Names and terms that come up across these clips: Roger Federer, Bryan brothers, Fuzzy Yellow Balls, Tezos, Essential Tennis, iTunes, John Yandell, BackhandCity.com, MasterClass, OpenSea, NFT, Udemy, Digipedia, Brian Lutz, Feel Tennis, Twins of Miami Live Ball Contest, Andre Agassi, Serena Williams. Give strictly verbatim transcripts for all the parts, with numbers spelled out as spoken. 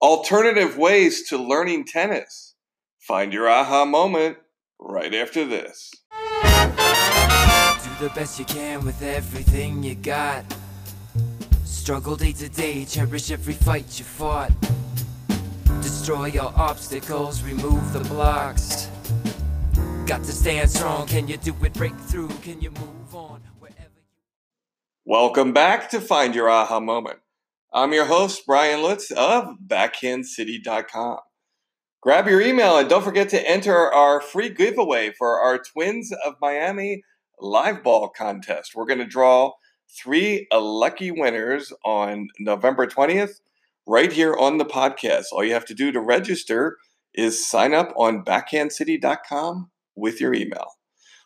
Alternative ways to learning tennis. Find your aha moment right after this. Do the best you can with everything you got. Struggle day to day, cherish every fight you fought. Destroy your obstacles, remove the blocks. Got to stand strong, can you do it, break through, can you move on? Wherever you... Welcome back to Find Your Aha Moment. I'm your host, Brian Lutz of backhand city dot com. Grab your email and don't forget to enter our free giveaway for our Twins of Miami Live Ball Contest. We're going to draw three lucky winners on November twentieth right here on the podcast. All you have to do to register is sign up on backhand city dot com with your email.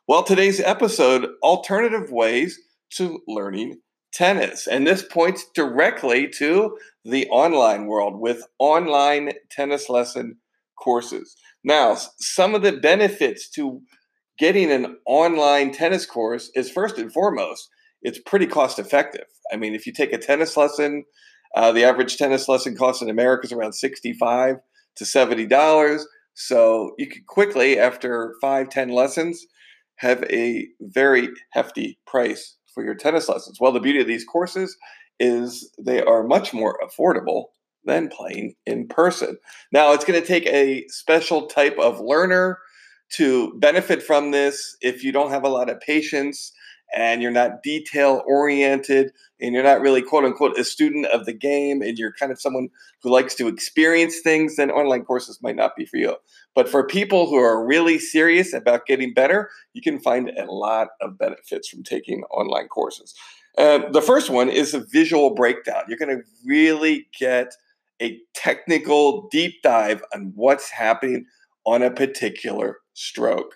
Well, today's episode, alternative ways to learning tennis. And this points directly to the online world with online tennis lesson courses. Now, some of the benefits to getting an online tennis course is, first and foremost, it's pretty cost effective. I mean, if you take a tennis lesson, uh, the average tennis lesson cost in America is around sixty-five dollars to seventy dollars. So you could quickly, after five, ten lessons, have a very hefty price for your tennis lessons. Well, the beauty of these courses is they are much more affordable than playing in person. Now, it's going to take a special type of learner to benefit from this. If you don't have a lot of patience and you're not detail-oriented and you're not really, quote-unquote, a student of the game and you're kind of someone who likes to experience things, then online courses might not be for you. But for people who are really serious about getting better, you can find a lot of benefits from taking online courses. Uh, the first one is a visual breakdown. You're going to really get a technical deep dive on what's happening on a particular stroke.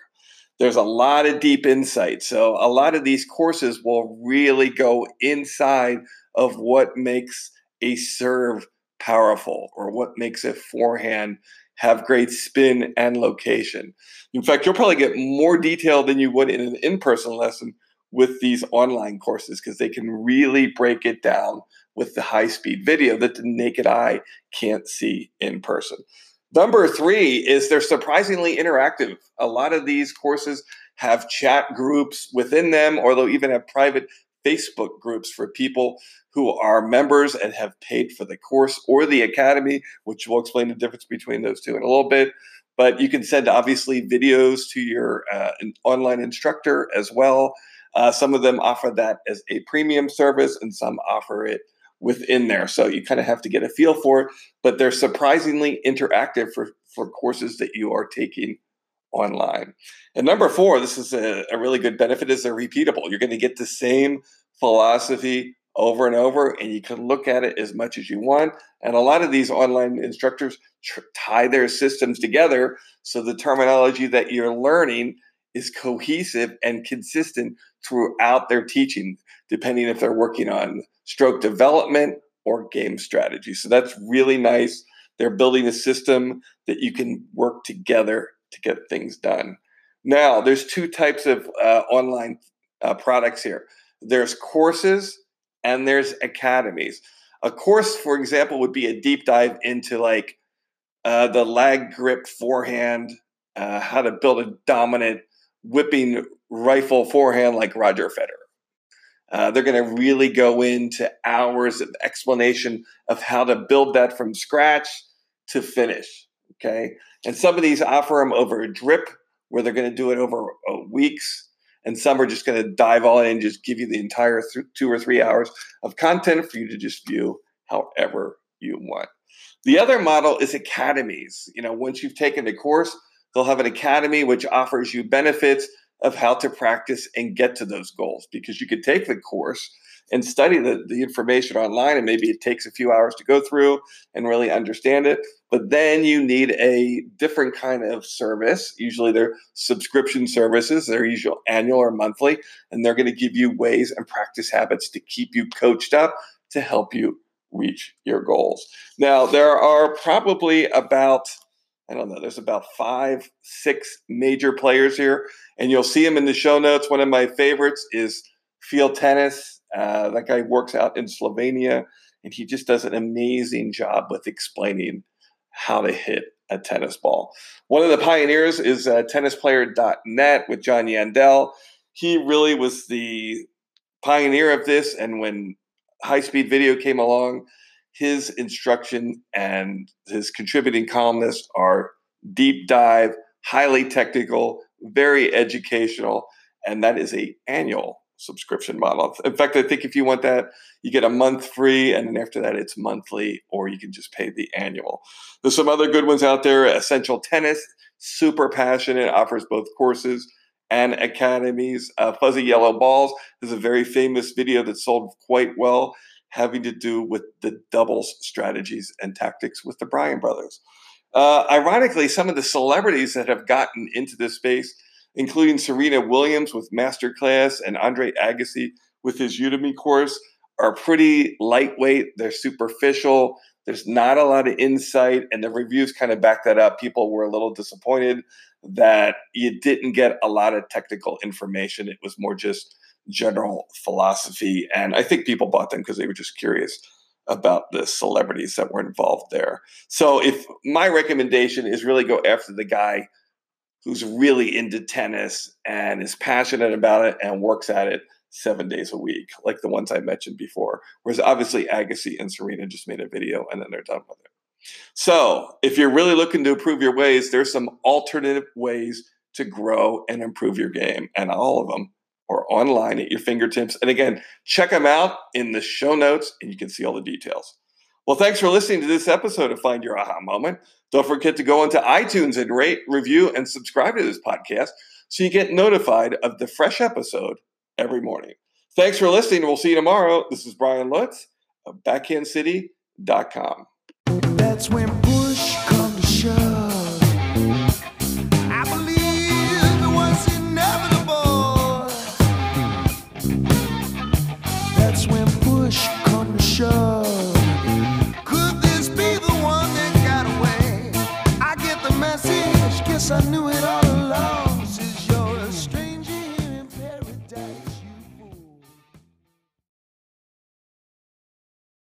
There's a lot of deep insight. So a lot of these courses will really go inside of what makes a serve powerful or what makes a forehand have great spin and location. In fact, you'll probably get more detail than you would in an in-person lesson with these online courses because they can really break it down with the high-speed video that the naked eye can't see in person. Number three is they're surprisingly interactive. A lot of these courses have chat groups within them, or they'll even have private Facebook groups for people who are members and have paid for the course or the academy, which will explain the difference between those two in a little bit. But you can send, obviously, videos to your uh, online instructor as well. Uh, some of them offer that as a premium service, and some offer it within there. So you kind of have to get a feel for it, but they're surprisingly interactive for, for courses that you are taking online. And number four, this is a, a really good benefit, is they're repeatable. You're going to get the same philosophy over and over, and you can look at it as much as you want. And a lot of these online instructors tr- tie their systems together so the terminology that you're learning is cohesive and consistent throughout their teaching, depending if they're working on stroke development or game strategy. So that's really nice. They're building a system that you can work together to get things done. Now, there's two types of uh, online uh, products here. There's courses and there's academies. A course, for example, would be a deep dive into like uh, the lag grip forehand, uh, how to build a dominant whipping rifle forehand like Roger Federer. Uh, they're going to really go into hours of explanation of how to build that from scratch to finish, okay? And some of these offer them over a drip where they're going to do it over uh, weeks, and some are just going to dive all in and just give you the entire th- two or three hours of content for you to just view however you want. The other model is academies. You know, once you've taken the course, they'll have an academy which offers you benefits of how to practice and get to those goals, because you could take the course and study the, the information online, and maybe it takes a few hours to go through and really understand it. But then you need a different kind of service. Usually they're subscription services. They're usually annual or monthly, and they're going to give you ways and practice habits to keep you coached up to help you reach your goals. Now, there are probably about... I don't know, there's about five, six major players here, and you'll see them in the show notes. One of my favorites is Feel Tennis. Uh, that guy works out in Slovenia. and he just does an amazing job with explaining how to hit a tennis ball. One of the pioneers is uh, tennis player dot net with John Yandell. He really was the pioneer of this, and when high-speed video came along, his instruction and his contributing columnists are deep dive, highly technical, very educational, and that is an annual subscription model. In fact, I think if you want that, you get a month free, and then after that, it's monthly, or you can just pay the annual. There's some other good ones out there. Essential Tennis, super passionate, offers both courses and academies. Uh, Fuzzy Yellow Balls is a very famous video that sold quite well, having to do with the doubles strategies and tactics with the Bryan brothers. Uh, ironically, some of the celebrities that have gotten into this space, including Serena Williams with MasterClass and Andre Agassi with his Udemy course, are pretty lightweight. They're superficial. There's not a lot of insight, and the reviews kind of back that up. People were a little disappointed that you didn't get a lot of technical information. It was more just general philosophy, and I think people bought them because they were just curious about the celebrities that were involved there. So if my recommendation is really go after the guy who's really into tennis and is passionate about it and works at it seven days a week, like the ones I mentioned before. Whereas obviously Agassi and Serena just made a video and then they're done with it. So if you're really looking to improve your ways, there's some alternative ways to grow and improve your game, and all of them are online at your fingertips. And again, check them out in the show notes and you can see all the details. Well, thanks for listening to this episode of Find Your Aha Moment. Don't forget to go onto iTunes and rate, review, and subscribe to this podcast so you get notified of the fresh episode every morning. Thanks for listening. We'll see you tomorrow. This is Brian Lutz of backhand city dot com. That's when push comes to shove.